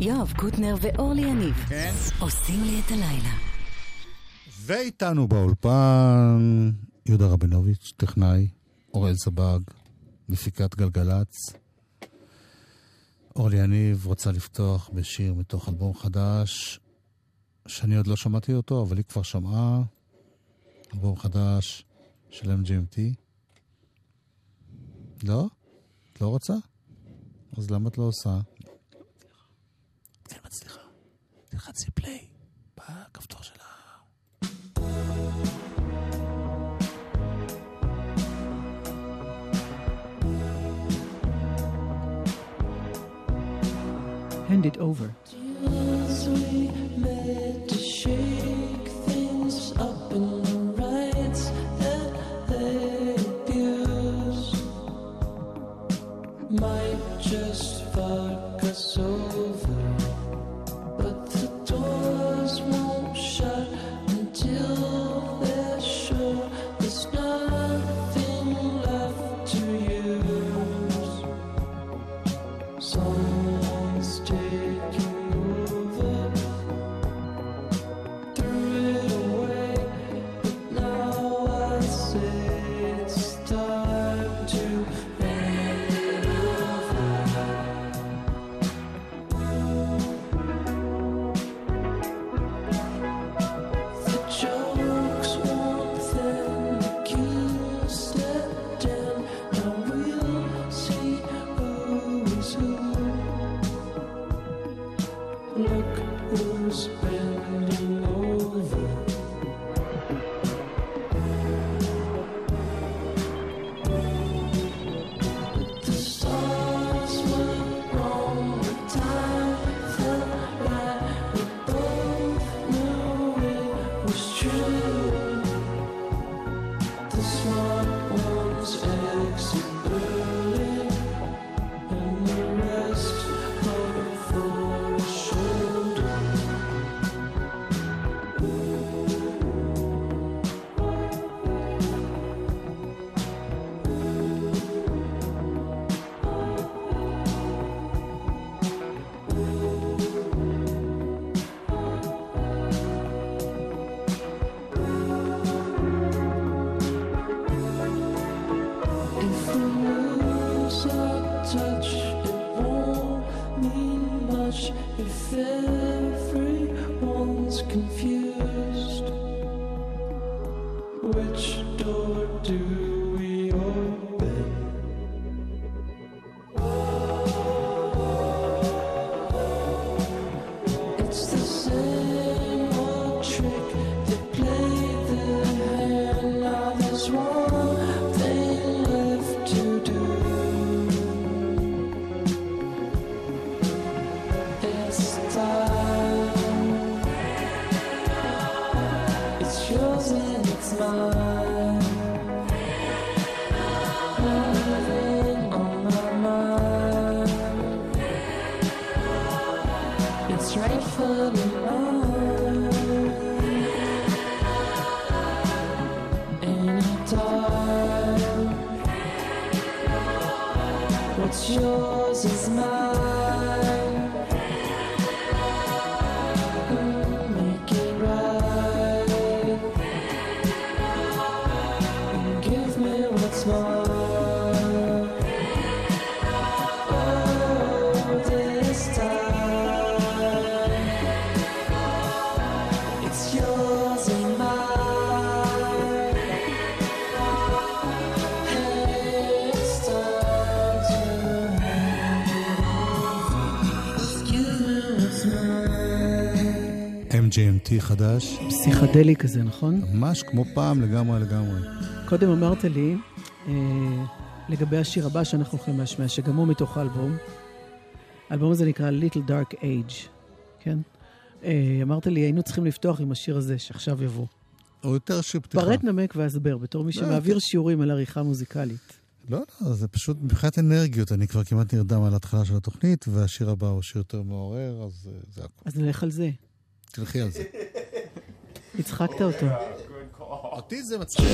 יואב קוטנר ואורלי עניב עושים לי את הלילה. ואיתנו באולפן יהודה רבינוביץ', טכנאי, אור-אל סבג, מפיקת גלגלץ. אורלי עניב רוצה לפתוח בשיר מתוך אלבום חדש שאני עוד לא שמעתי אותו, אבל היא כבר שמעה. אלבום חדש של MGMT. לא? את לא רוצה? אז למה את לא עושה? סליחה, תלחצי פליי בכפתור שלה. Hand it over. MGMT חדש. פסיכדלי כזה, נכון? ממש כמו פעם, לגמרי, לגמרי. קודם אמרת לי, לגבי השיר הבא שאנחנו הולכים להשמיע, שגם הוא מתוך האלבום. האלבום הזה נקרא Little Dark Age, כן? אמרת לי, היינו צריכים לפתוח עם השיר הזה, שעכשיו יבוא. או יותר שיר פתיחה. פרט נמק והסבר, בתור מי שמעביר שיעורים על עריכה מוזיקלית. לא, לא, זה פשוט מבחינת אנרגיות. אני כבר כמעט נרדם על ההתחלה של התוכנית, והשיר הבא הוא שיר יותר מעורר, אז זה הכל. אז נלך על זה. תלכי על זה. הצחקת אותו. אותי זה מצחיק.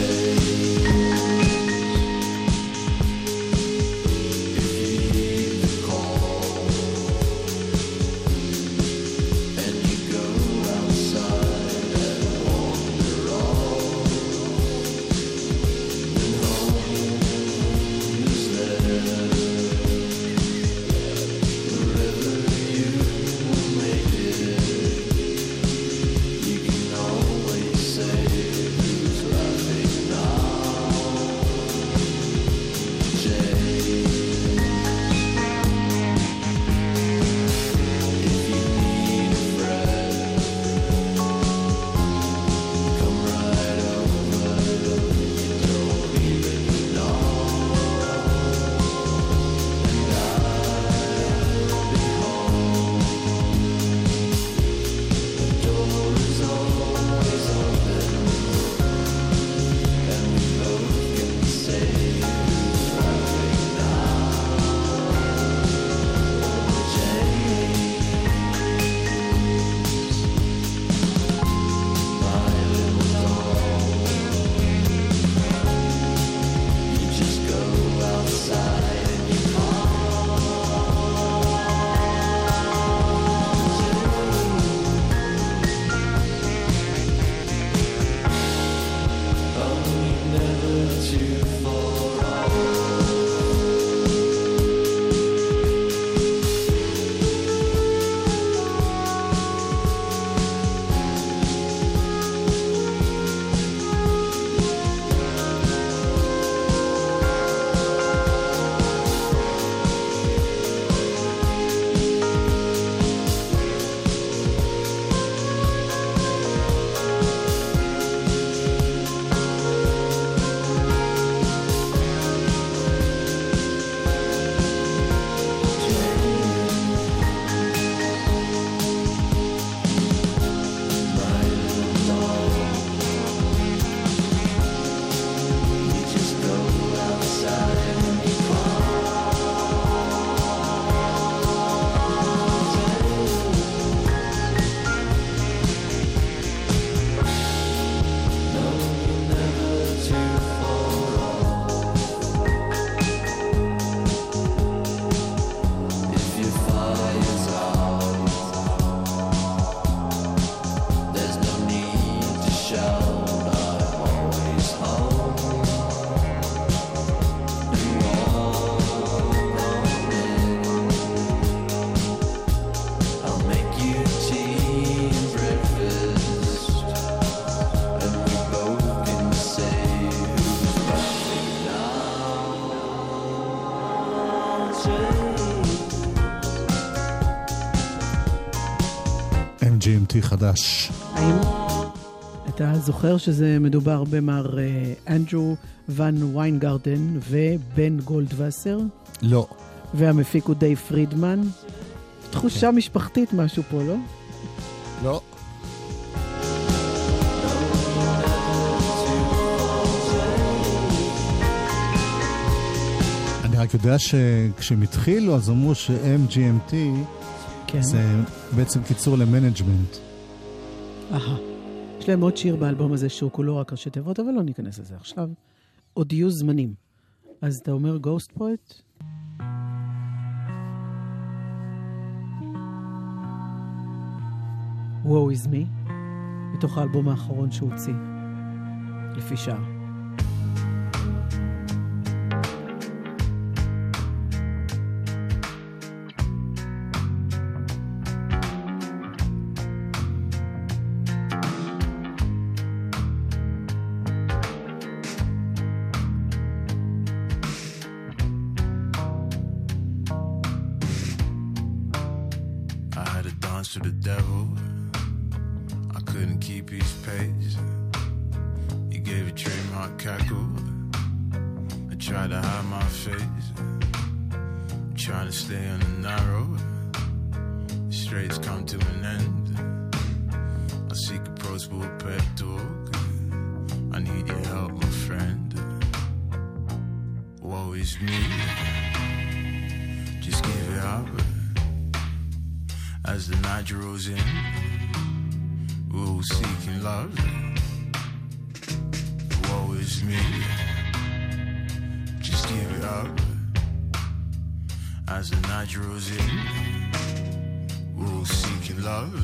MGMT חדש. אתה זוכר שזה מדובר במר אנדרו ון ויינגרדן ובן גולדווסר? לא. והמפיק הוא די פרידמן? תחושה משפחתית משהו פה, לא? לא. אני רק יודע שכשהם התחילו אז אמרו ש-MGMT זה בעצם קיצור למנג'מנט. אהה. יש להם עוד שיר באלבום הזה שהוא כולו רק ראשי תיבות, אבל לא ניכנס לזה עכשיו. עוד יהיו זמנים. אז אתה אומר גוסט פויט? Woe is me, מתוך האלבום האחרון שהוציא, לפי שער. As the night draws in, we'll seek your love. Woe is me, just give it up. As the night draws in, we'll seek your love.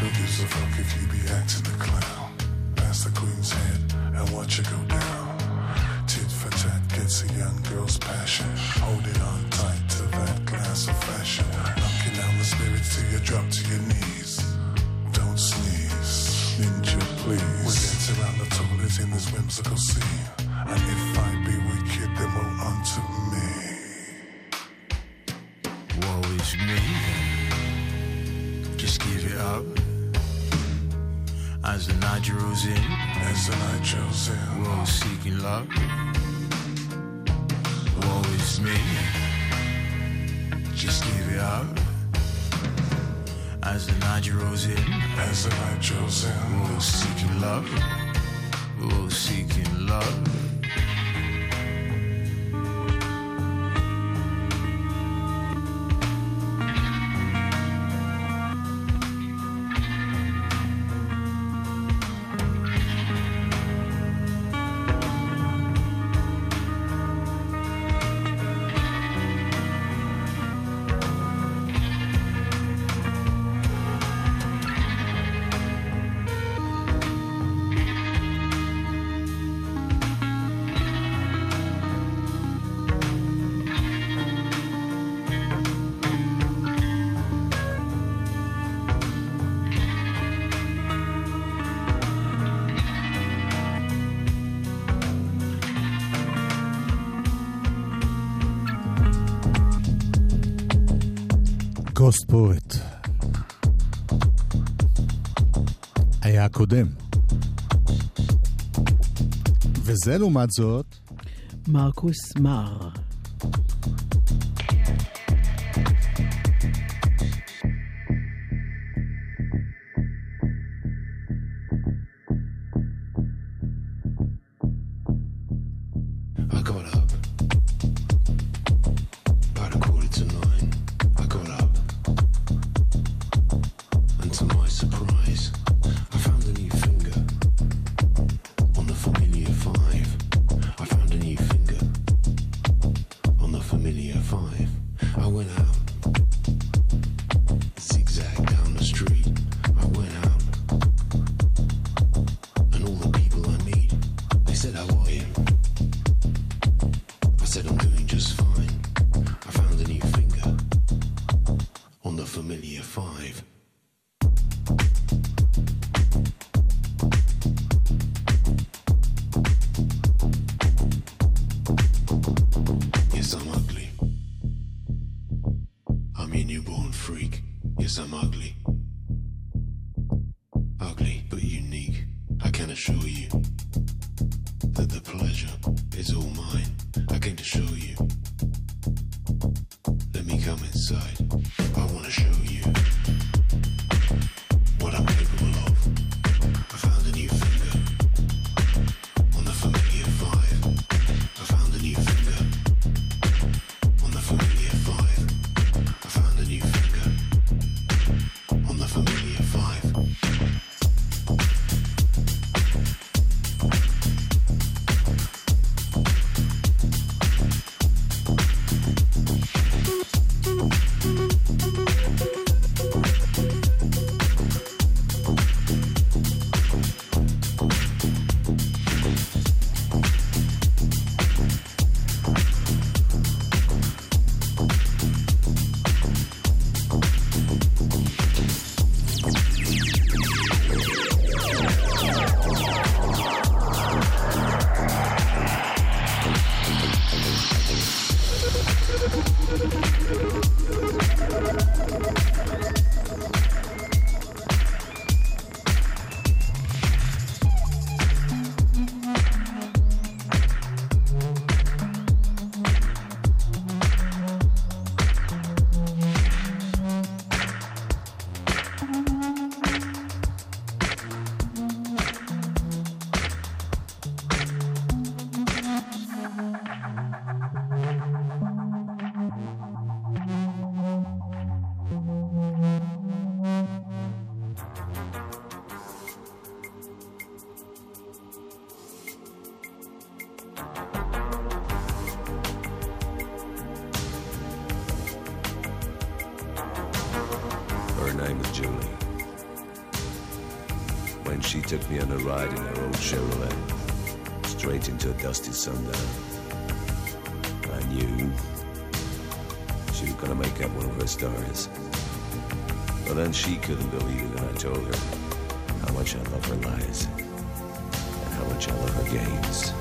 Who gives a fuck if you be acting a clown? Pass the queen's head and watch her go down. Tit for tat gets a young girl's passion. Hold it on tight to that glass of fashion. Knocking down the spirits till you drop to your knees. Don't sneeze, ninja please. We dance around the toilet in this whimsical scene. And if I be wicked, then woe unto me. Woe is me. Just give it up. As the night draws in, as the night draws in, woe seeking love. Woe is me, just give it up. As the night draws in, as the night draws in, woe seeking love. Woe seeking love. גוסט פורט היה הקודם, וזה לעומת זאת מרקוס מר. said I'm doing just fine. I found a new finger on the familiar five. Yes, I'm ugly. I'm your newborn freak. Yes, I'm ugly. Ugly, but unique. I can assure you that the pleasure is all mine. I came to show you. Let me come inside. I want to show you what I'm capable of. I found a new finger on the familiar five. I found a new finger on the familiar five. I found a new finger on the familiar five. Dusty sundown. I knew she was gonna make up one of her stories. But then she couldn't believe it when I told her how much I love her lies and how much I love her games.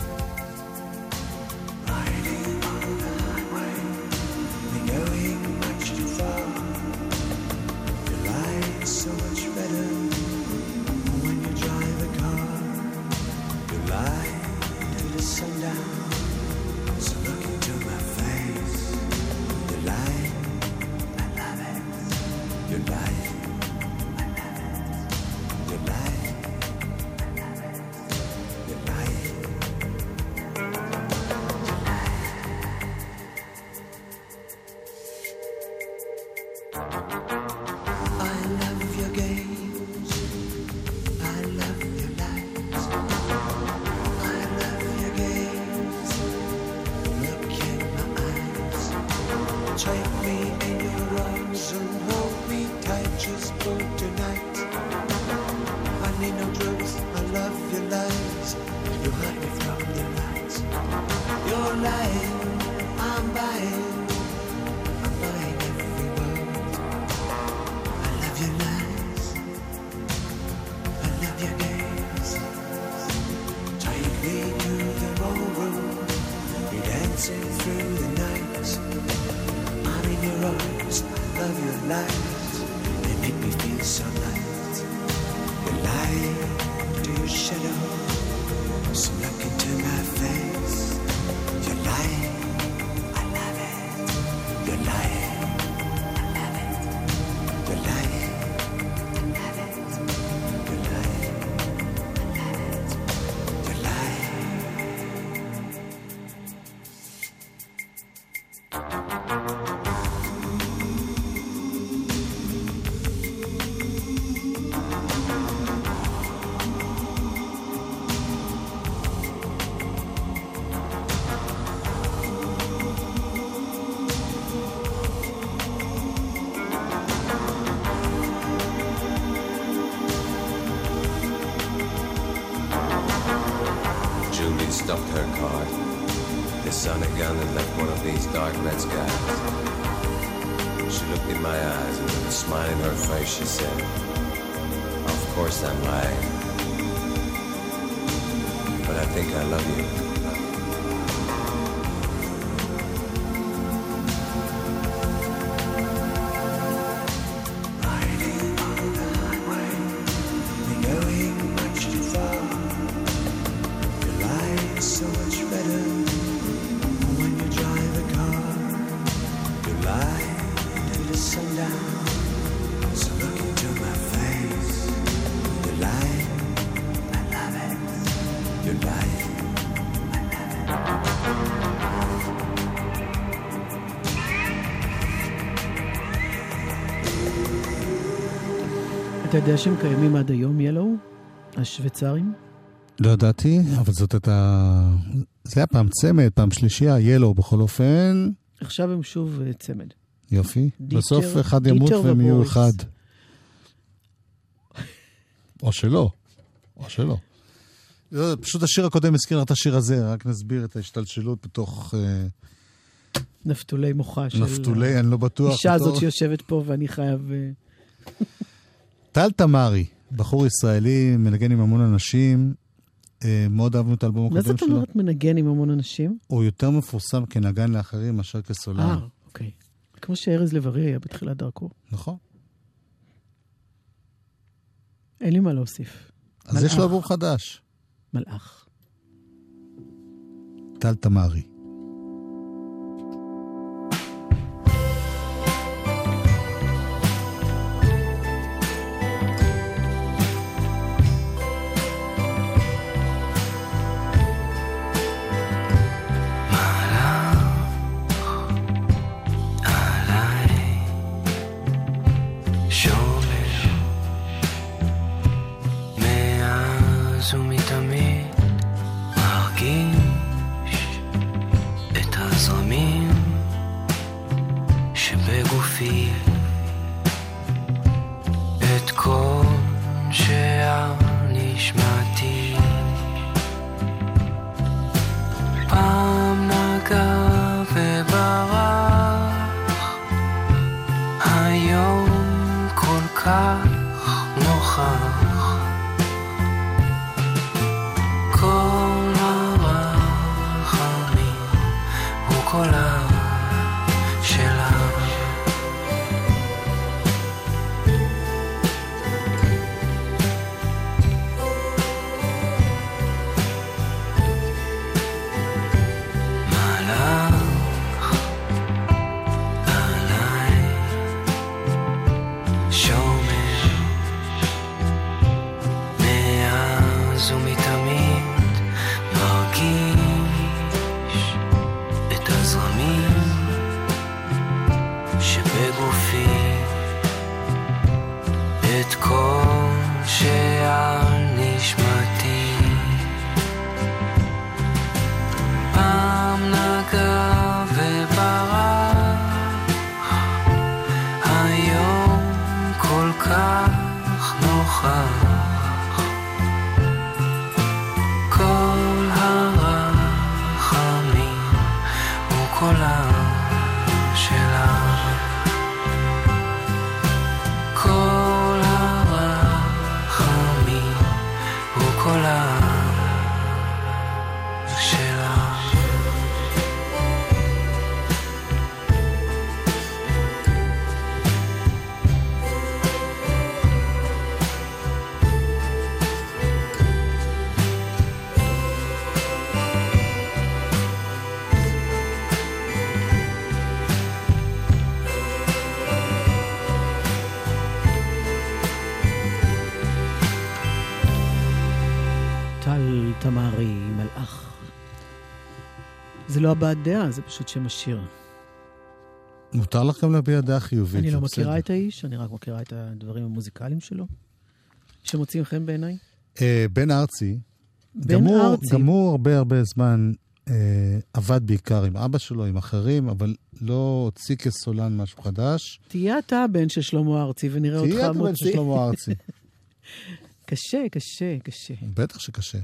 gun and left one of these dark red skies. She looked in my eyes and with a smile in her face she said, of course I'm lying, but I think I love you. אתה יודע שהם קיימים עד היום, ילו? השוויצרים? לא ידעתי, אבל זאת הייתה... זה היה פעם צמד, פעם שלישייה, ילו בכל אופן. עכשיו הם שוב צמד. יופי. בסוף אחד ימות והם יהיו אחד. או שלא. או שלא. פשוט השיר הקודם הזכיר את השיר הזה, רק נסביר את ההשתלשלות בתוך... נפתולי מוחה של... נפתולי, אני לא בטוח. אישה הזאת שיושבת פה ואני חייב... טל תמרי, בחור ישראלי, מנגן עם המון אנשים, מאוד אהבנו את האלבום הקודם שלו. מה זאת אומרת מנגן עם המון אנשים? הוא יותר מפורסם כנגן לאחרים, מאשר כסולן. אוקיי. כמו שארז לברי היה בתחילת דרכו. נכון. אין לי מה להוסיף. אז יש לו אלבום חדש. מלאך. טל תמרי. לא הבעת דעה, זה פשוט שם השיר. מותר לך גם להביע דעה חיובית. אני לא מכירה את האיש, אני רק מכירה את הדברים המוזיקליים שלו, שמוצאים לכם בעיניי. בן ארצי, גם הוא הרבה זמן עבד בעיקר עם אבא שלו, עם אחרים, אבל לא הוציא כסולן משהו חדש. תהיה אתה הבן של שלמה ארצי, ונראה אותך מוציא. תהיה אתה הבן של שלמה ארצי. קשה. בטח שקשה.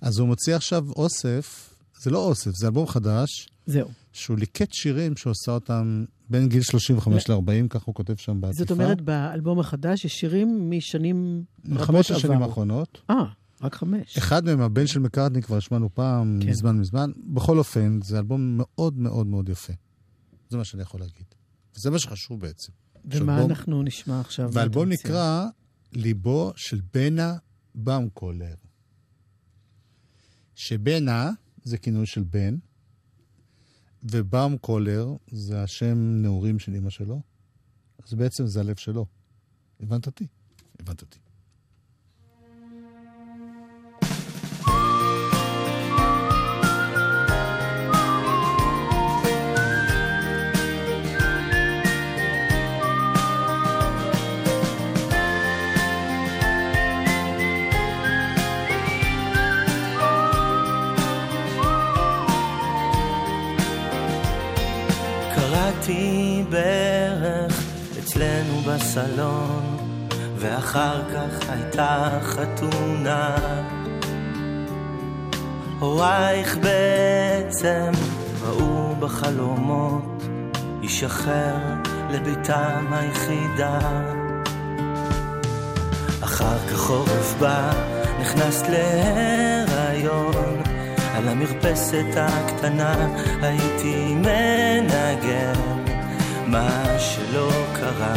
אז הוא מוציא עכשיו אוסף, זה לא אוסף, זה אלבום חדש. זהו. שהוא ליקט שירים שעושה אותם בין גיל 35 ל-40, כך הוא כותב שם בעטיפה. זאת אומרת, באלבום החדש יש שירים משנים רבות עברו. 5 השנים האחרונות. רק 5. אחד מהם, הבן של מקארטני, כבר שמענו פעם, מזמן. בכל אופן, זה אלבום מאוד מאוד מאוד יפה. זה מה שאני יכול להגיד. וזה מה שחשוב בעצם. ומה אנחנו נשמע עכשיו? והאלבום נקרא ליבו של בנה במקולר. שבנה זה כינוי של בן, ובם קולר זה השם נעורים של אמא שלו, אז בעצם זה הלב שלו. הבנת אותי? הבנת אותי. בערך אצלנו בסלון, ואחר כך הייתה חתונה. הורייך בעצם ראו בחלומות איש אחר לביתם היחידה. אחר כך חורף בא, נכנסת להיריון, על המרפסת הקטנה הייתי מנגן. מה שלא קרה,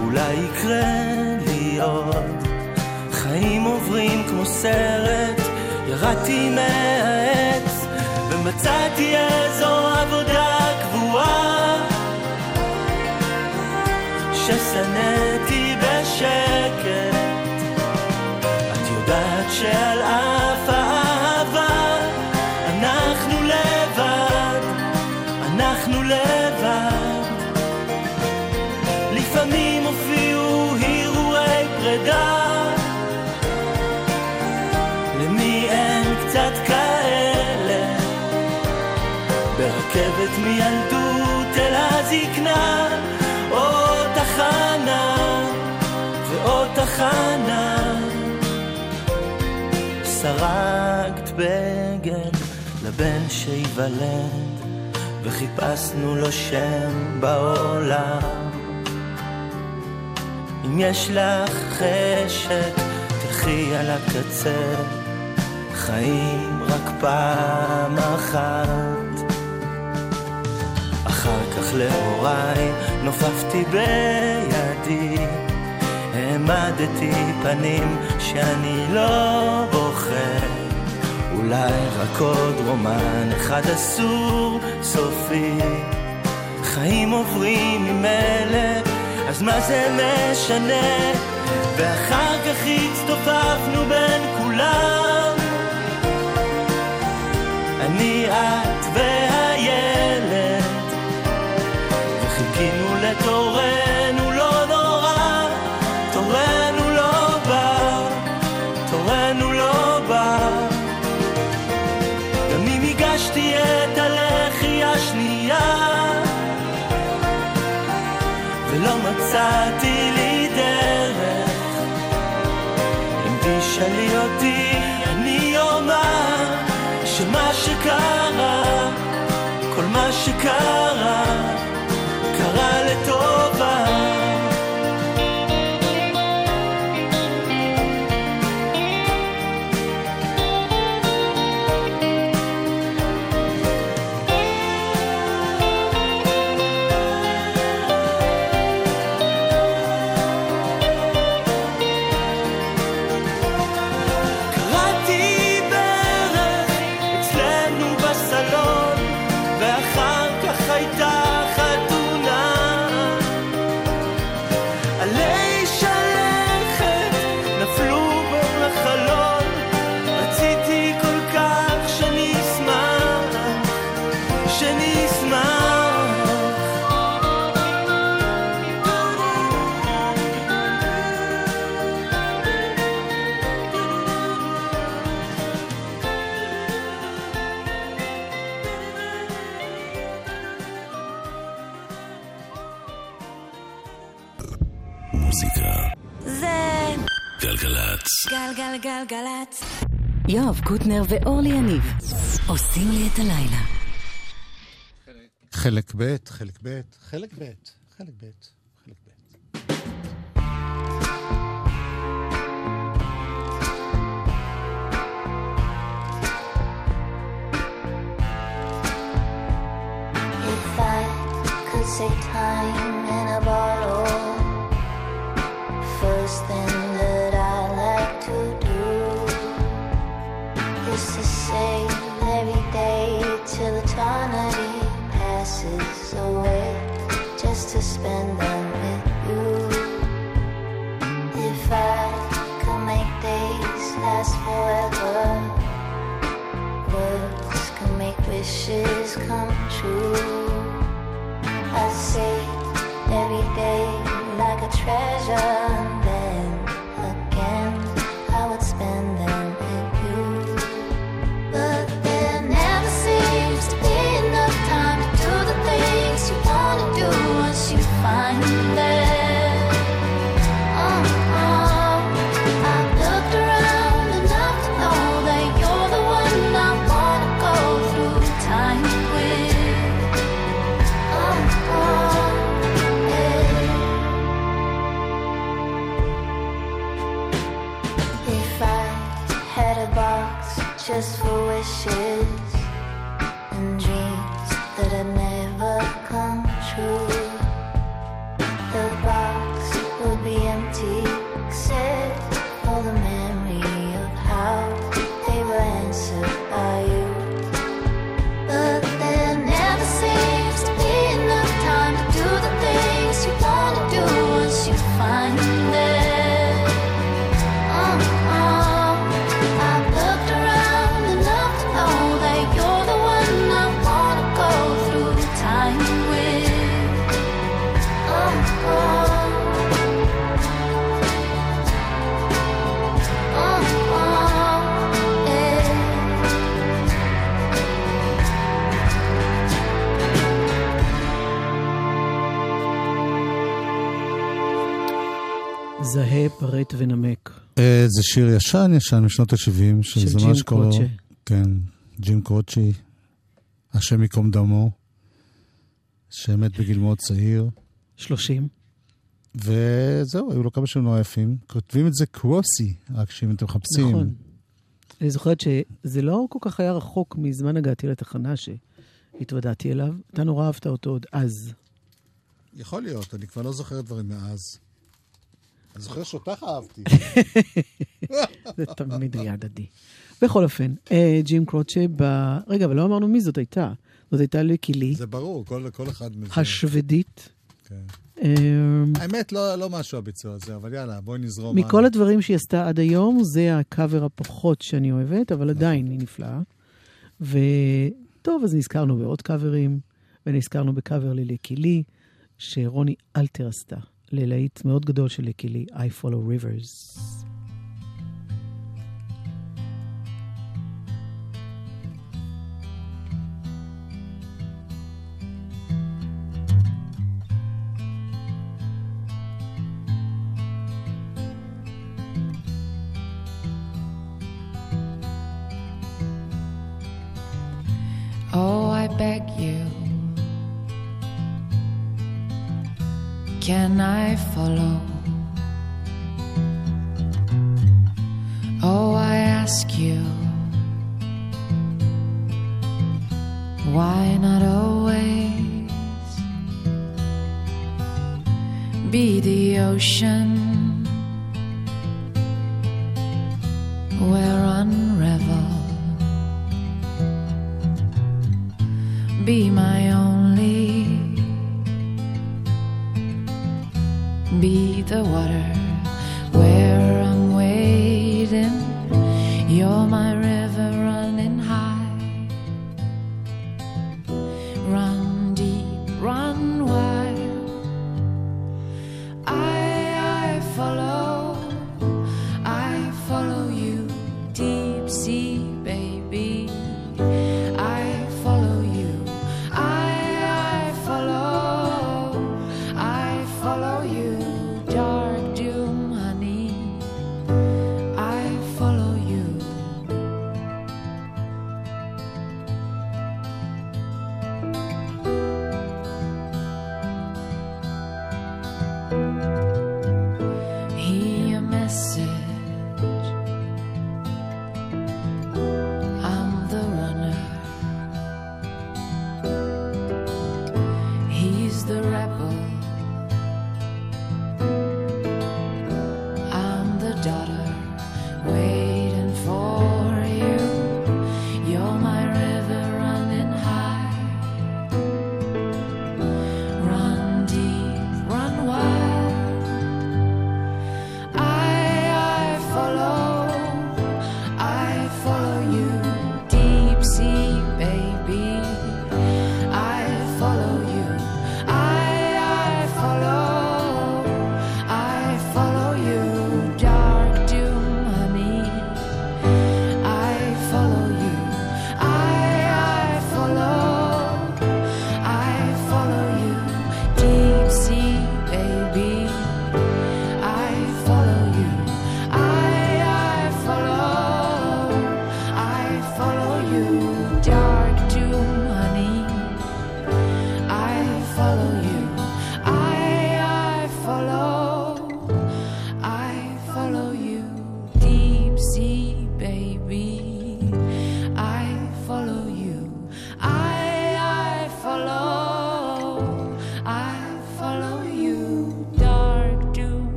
אולי יקרה לי עוד. חיים עוברים כמו סרט, ירדתי מהעץ, ומצאתי איזו עבודה קבועה, ששנאתי בשקט. את יודעת שעל אף האהבה, אנחנו לבד, אנחנו לבד. לפעמים הופיעו הירועי פרידה, למי אין קצת כאלה? ברכבת מילדות אל הזקנה, עוד תחנה ועוד תחנה. שרקת בגד לבן שיוולד, וחיפשנו לו שם בעולם. אם יש לך חשק, תלכי על הקצה, חיים רק פעם אחת. אחר כך להוריי נופפתי בידי, העמדתי פנים שאני לא בוחר. אולי רק עוד רומן אחד אסור סופי, חיים עוברים ממלא, אז מה זה משנה? ואחר כך הצטופפנו בין כולם, אני, את והילד, וחיכינו לתורנו לא נורא. תורנו לא בא, תורנו לא בא. גם אם הגשתי את הלחי השנייה, לא מצאתי לי דרך. אם תשאלי אותי, אני אומר שמה שקרה, כל מה שקרה, קרה לטובה. גלגלץ. יואב קוטנר ואורלי עניב עושים לי את הלילה. חלק ב'. If I could save time in a bottle, first thing that I like to do is to save every day till eternity passes away, just to spend them with you. If I could make days last forever, words could make wishes come true. I save every day like a treasure, and then again I would spend them with you. But there never seems to be enough time to do the things you want to do once you find them. Oh, I looked around enough to know that you're the one I want to go through time with. Just for wishes and dreams that have never come true. The box would be empty except for the memory of how they were answered by you. But there never seems to be enough time to do the things you want to do once you find them. זהה, פרט ונמק. זה שיר ישן, משנות ה-70. של ג'ים קרוצ'ה. כן, ג'ים קרוצ'ה, השם מקום דמו, שמת בגיל מאוד צעיר. 30. וזהו, היו לו כמה שהם לא יפים. כותבים את זה קרוסי, רק שאם אתם חפשים. נכון. אני זוכרת שזה לא כל כך היה רחוק מזמן הגעתי לתחנה שהתוודעתי אליו. אתה נורא אהבת אותו עוד אז. יכול להיות, אני כבר לא זוכר דברים מאז. אני זוכר שאותך אהבתי. זה תמיד ריאד עדי. בכל אופן, ג'ים קרוצ'ה, רגע, אבל לא אמרנו מי זאת הייתה. זאת הייתה לקילי. זה ברור, כל אחד מזה. השוודית. האמת, לא משהו הביצוע הזה, אבל יאללה, בואי נזרום. מכל הדברים שהיא עשתה עד היום, זה הקאבר הפחות שאני אוהבת, אבל עדיין היא נפלאה. וטוב, אז נזכרנו בעוד קאברים, ונזכרנו בקאבר ללקילי, שרוני אלתר עשתה. ללהיט מאוד גדול של לקילי, I Follow Rivers. Oh, I beg you, can I follow? Oh, I ask you, why not always be the ocean where unravel? Be my only, be the water where I'm wading. You're my river running high. Run deep, run wide. I follow you, deep sea baby. I follow you, I follow you. Dark dew is the rebel. I'm the daughter waiting for you. You're my river running high. Run deep, run wild. I follow, I follow you. Deep sea, baby.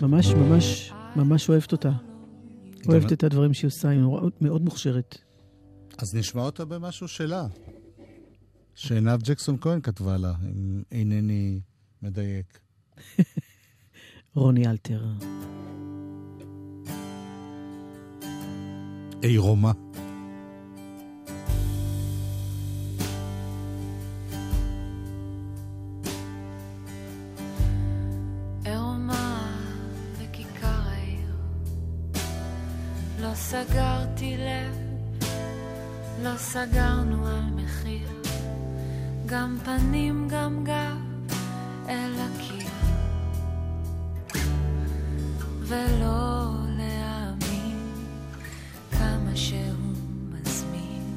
ממש ממש ממש אוהבת אותה. אוהבת את הדברים שהיא עושה, היא מאוד מוכשרת. אז נשמע אותה במשהו שלה. שעינב ג'קסון כהן כתבה לה, אם אינני מדייק. רוני אלתר. אי רומה. לא סגרתי לב, לא סגרנו על מחיר, גם פנים גם גב אל הקיר, ולא להאמין כמה שהוא מזמין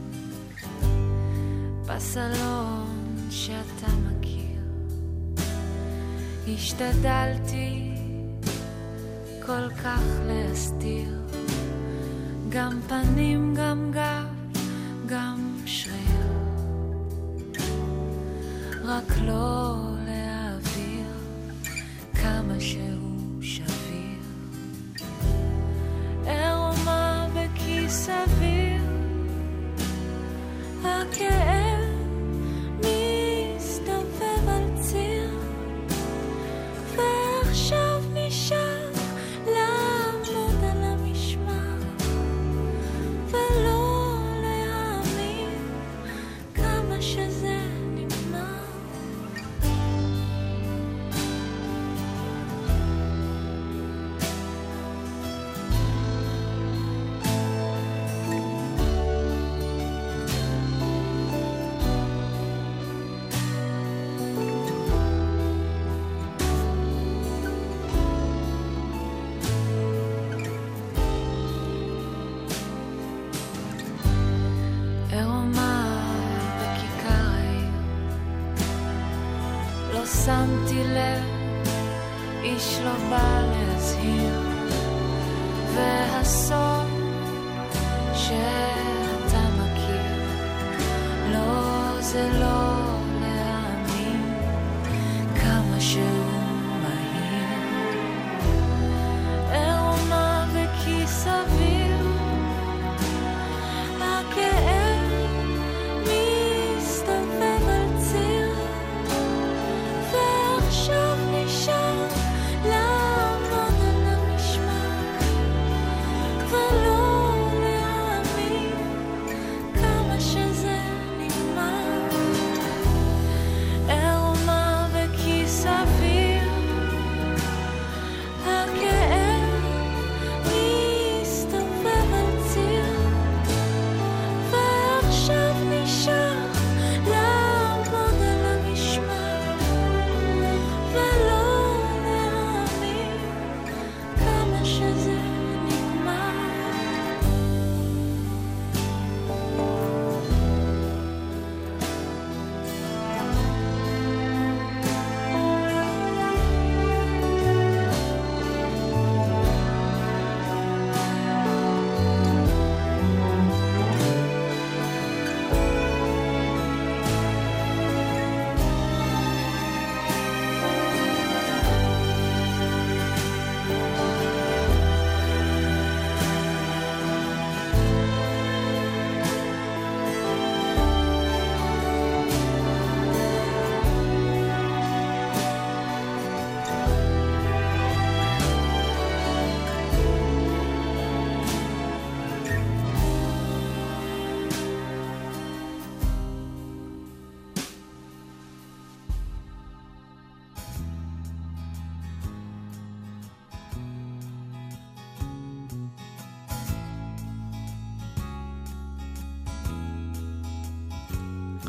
בסלון שאתה מכיר. השתדלתי כל כך להסתיר, גם פנים, גם גב, גם שריר, רק לא להעביר כמה שהוא שביר. ערומה בכיס אוויר, הכאב מסתובב על ציר, ועכשיו נשאר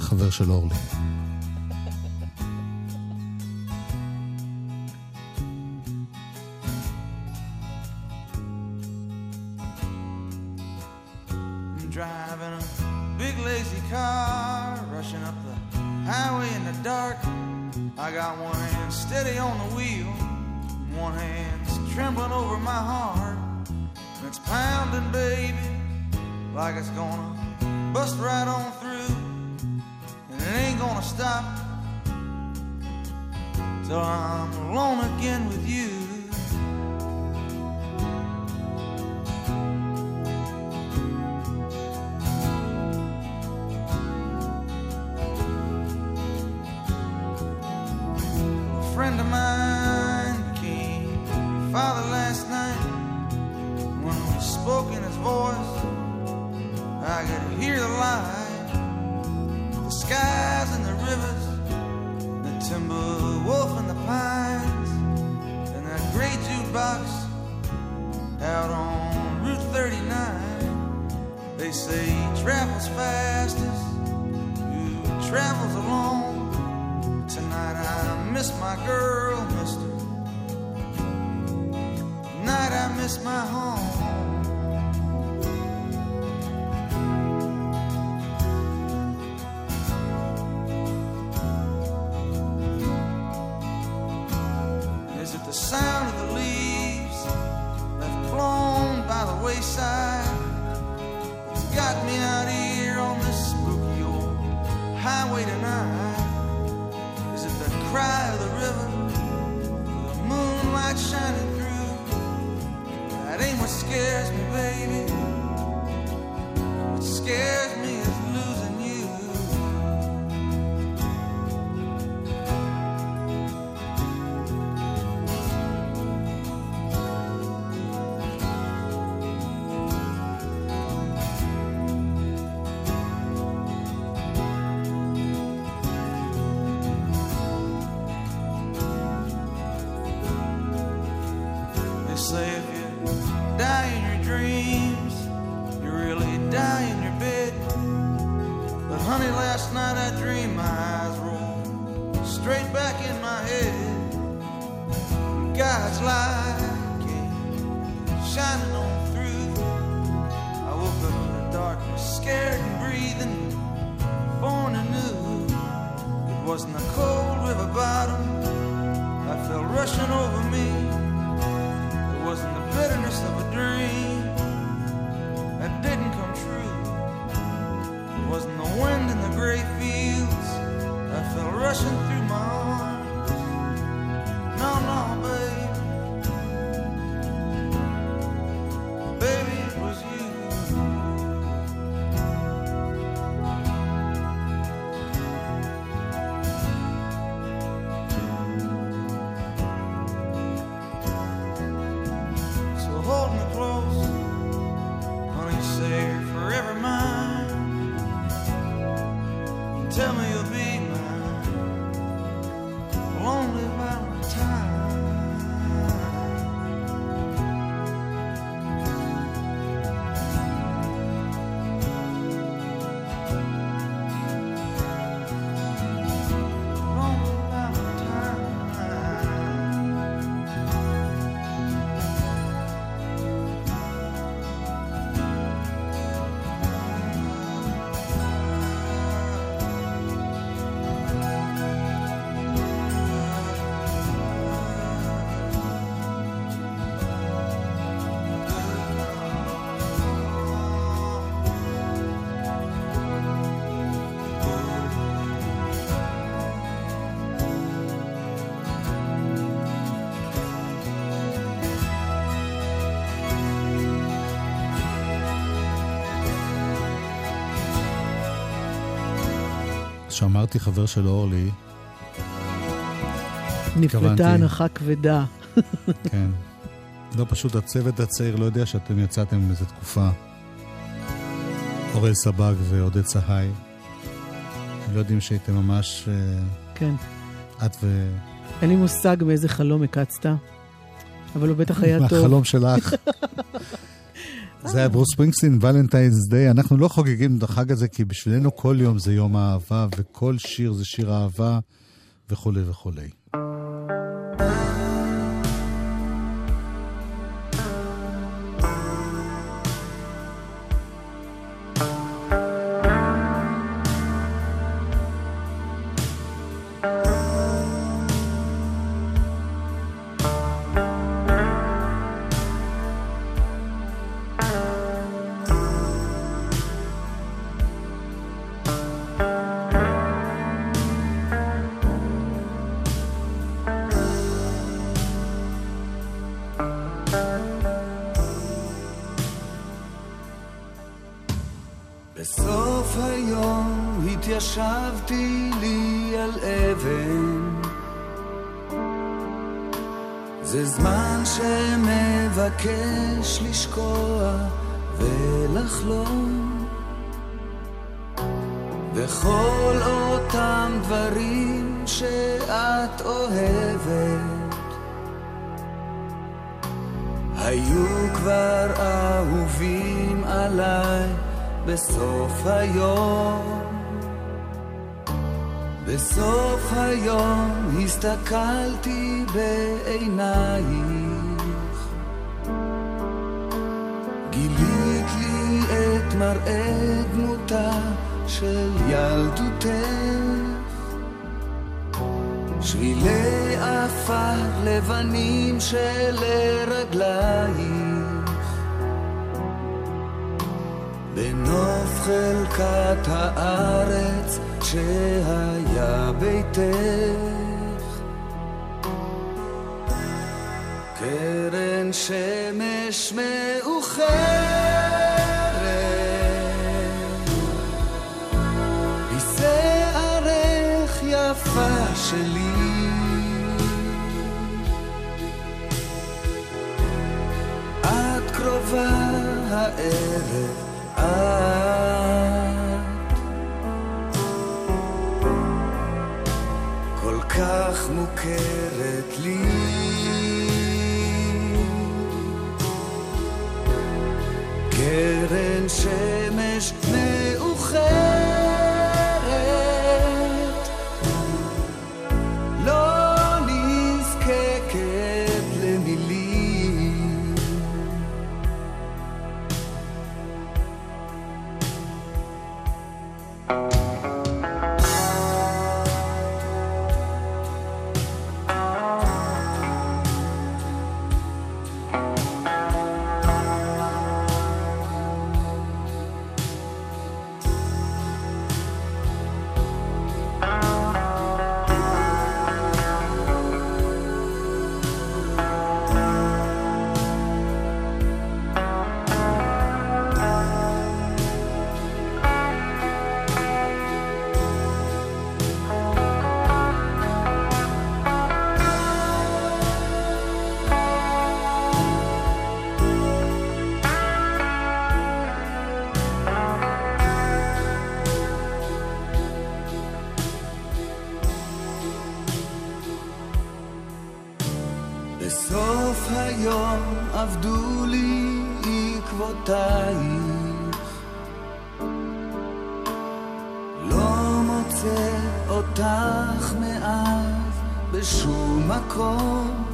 חבר של אורלי. שאמרתי חבר של אורלי נפלטה הנחה כבדה. כן, לא פשוט, הצוות הצעיר לא יודע שאתם יצאתם מאיזו תקופה. אור-אל סבג ועודד צהי לא יודעים שהייתם ממש, כן, את ו... אין לי מושג באיזה חלום הקצת, אבל הוא בטח היה טוב. החלום שלך זה היה ברוס ספרינגסטין, ולנטיינס דיי. אנחנו לא חוגגים את החג הזה, כי בשבילנו כל יום זה יום האהבה, וכל שיר זה שיר האהבה, וכולי וכולי. שבתי לי על אבן, זה זמן שמבקש לשקוע ולחלום, וכל אותם דברים שאת אוהבת היו כבר אהובים עליי בסוף היום. בסוף היום הסתכלתי בעינייך, גילית לי את מראה דמותה של ילדותך, שבילי אפר לבנים של רגלייך, בנוף חלקת הארץ שהיה ביתך, קרן שמש מאוחרת, בשערך יפה שלי, את קרובה הערב, כך מוכרת לי, קרן שמש מאוחרת, לא נזקקת למילים, עבדו לי עקבותייך, לא מוצא אותך מאז בשום מקום,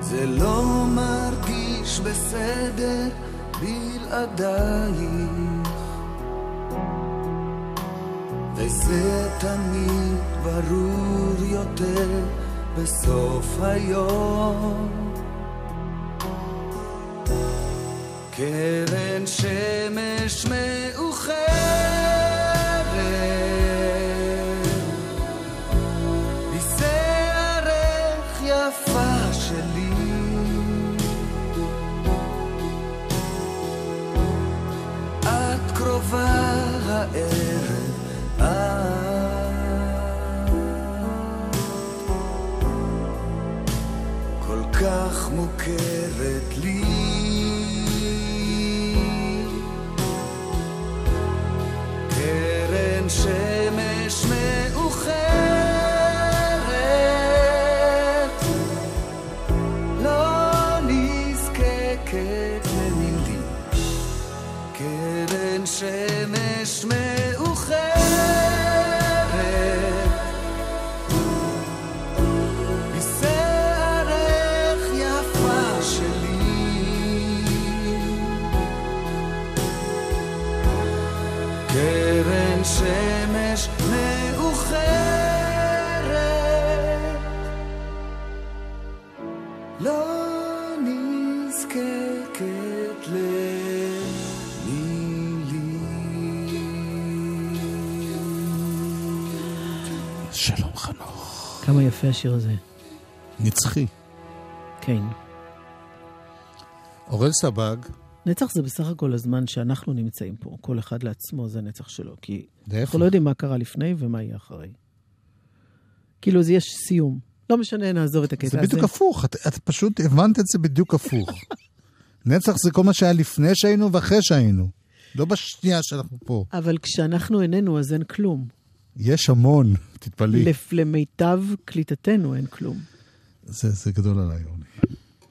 זה לא מרגיש בסדר בלעדייך, וזה תמיד ברור יותר בסוף היום. קרן שמש מאוחרת, בשערך יפה שלי, את קרובה הערב, את כל כך מוכרת לי, שמש מאוחרת, לא נזקקת שלום חנוך. כמה יפה השיר הזה. נצחי. כן. אור-אל סבג. נצח זה בסך הכל הזמן שאנחנו נמצאים פה. כל אחד לעצמו זה נצח שלו. כי אנחנו לא יודעים מה קרה לפני ומה יהיה אחרי. כאילו זה יש סיום. לא משנה, נעזור את הקטע הזה. זה בדיוק הפוך. את פשוט הבנת את זה בדיוק הפוך. נצח זה כל מה שהיה לפני שהיינו ואחרי שהיינו. לא בשנייה שאנחנו פה. אבל כשאנחנו איננו, אז אין כלום. יש המון, תתפלאי. למיטב קליטתנו אין כלום. זה גדול עליי, אורלי.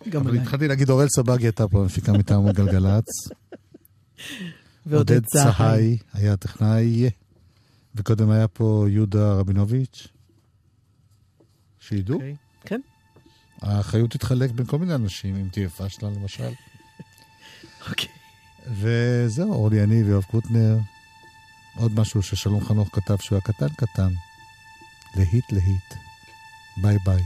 גם עליי. אבל התחלתי להגיד, אור-אל סבג הייתה פה, המפיקה מטעם גלגלץ. ועודד צהי היה הטכנאי. וקודם היה פה יהודה רבינוביץ'. שידעו. כן. האחריות תתחלק בין כל מיני אנשים, אם תהיה פשלה למשל. אוקיי. וזהו, אורלי עניב, יואב קוטנר. עוד משהו ששלום חנוך כתב שהוא היה קטן קטן. להיט להיט. ביי ביי.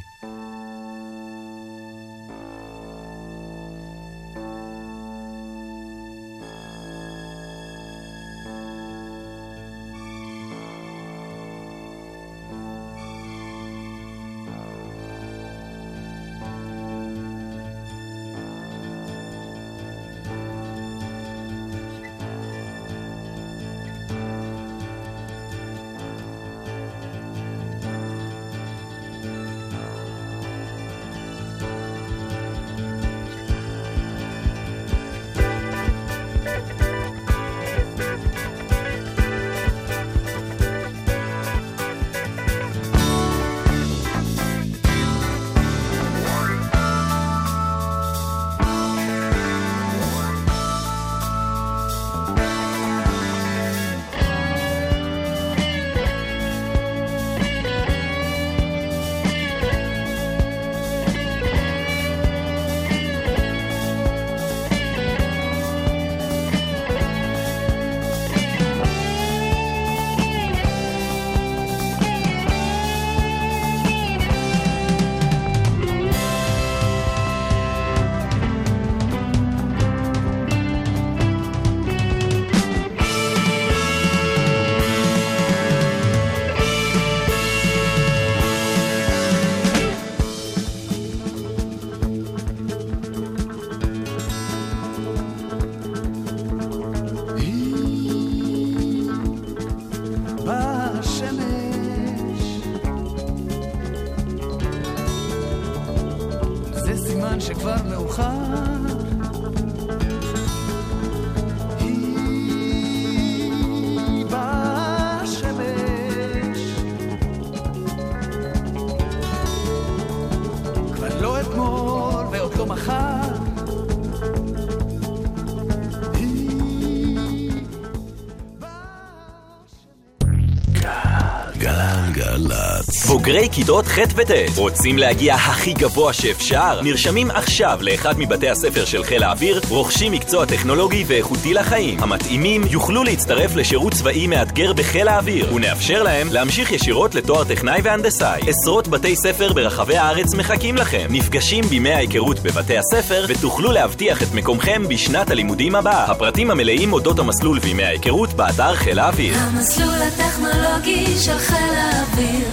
בוגרי כיתות ח' ות' רוצים להגיע הכי גבוה שאפשר? נרשמים עכשיו לאחד מבתי הספר של חיל האוויר, רוכשים מקצוע טכנולוגי ואיכותי לחיים. המתאימים יוכלו להצטרף לשירות צבאי מאתגר בחיל האוויר, ונאפשר להם להמשיך ישירות לתואר טכנאי והנדסאי. עשרות בתי ספר ברחבי הארץ מחכים לכם. נפגשים בימי ההיכרות בבתי הספר, ותוכלו להבטיח את מקומכם בשנת הלימודים הבאה. הפרטים המלאים אודות המסלול וימי ההיכרות באתר חיל האוויר. המסלול הטכנולוגי של חיל האוויר.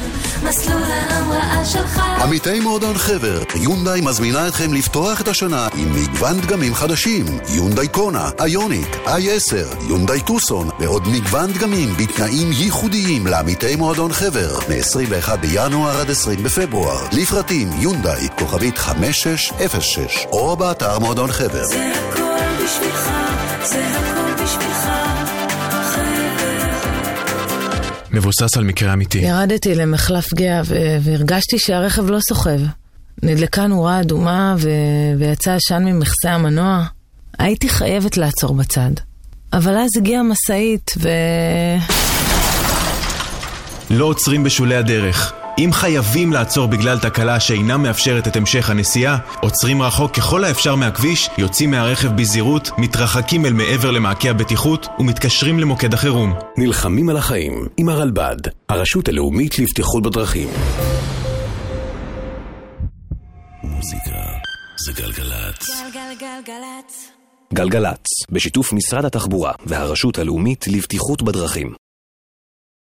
מסלול ההמראה שלך. עמיתי מועדון חבר, יונדאי מזמינה אתכם לפתוח את השנה עם מגוון דגמים חדשים. יונדאי קונה, איוניק, i10, יונדאי טוסון ועוד מגוון דגמים בתנאים ייחודיים לעמיתי מועדון חבר, מ-21 בינואר עד 20 בפברואר. לפרטים יונדאי, כוכבית 5606 או באתר מועדון חבר. זה הכל בשבילך, זה הכל בשבילך. מבוסס על מקרה אמיתי. ירדתי למחלף גאה והרגשתי שהרכב לא סוחב. נדלקה נורה אדומה ויצא עשן ממכסה המנוע. הייתי חייבת לעצור בצד. אבל אז הגיעה משאית לא עוצרים בשולי הדרך. אם חייבים לעצור בגלל תקלה שאינה מאפשרת את המשך הנסיעה, עוצרים רחוק ככל האפשר מהכביש, יוצאים מהרכב בזהירות, מתרחקים אל מעבר למעקה הבטיחות ומתקשרים למוקד החירום. נלחמים על החיים עם הרלב"ד, הרשות הלאומית לבטיחות בדרכים. מוזיקה זה גלגלץ. גלגלץ. גלגלץ, בשיתוף משרד התחבורה והרשות הלאומית לבטיחות בדרכים.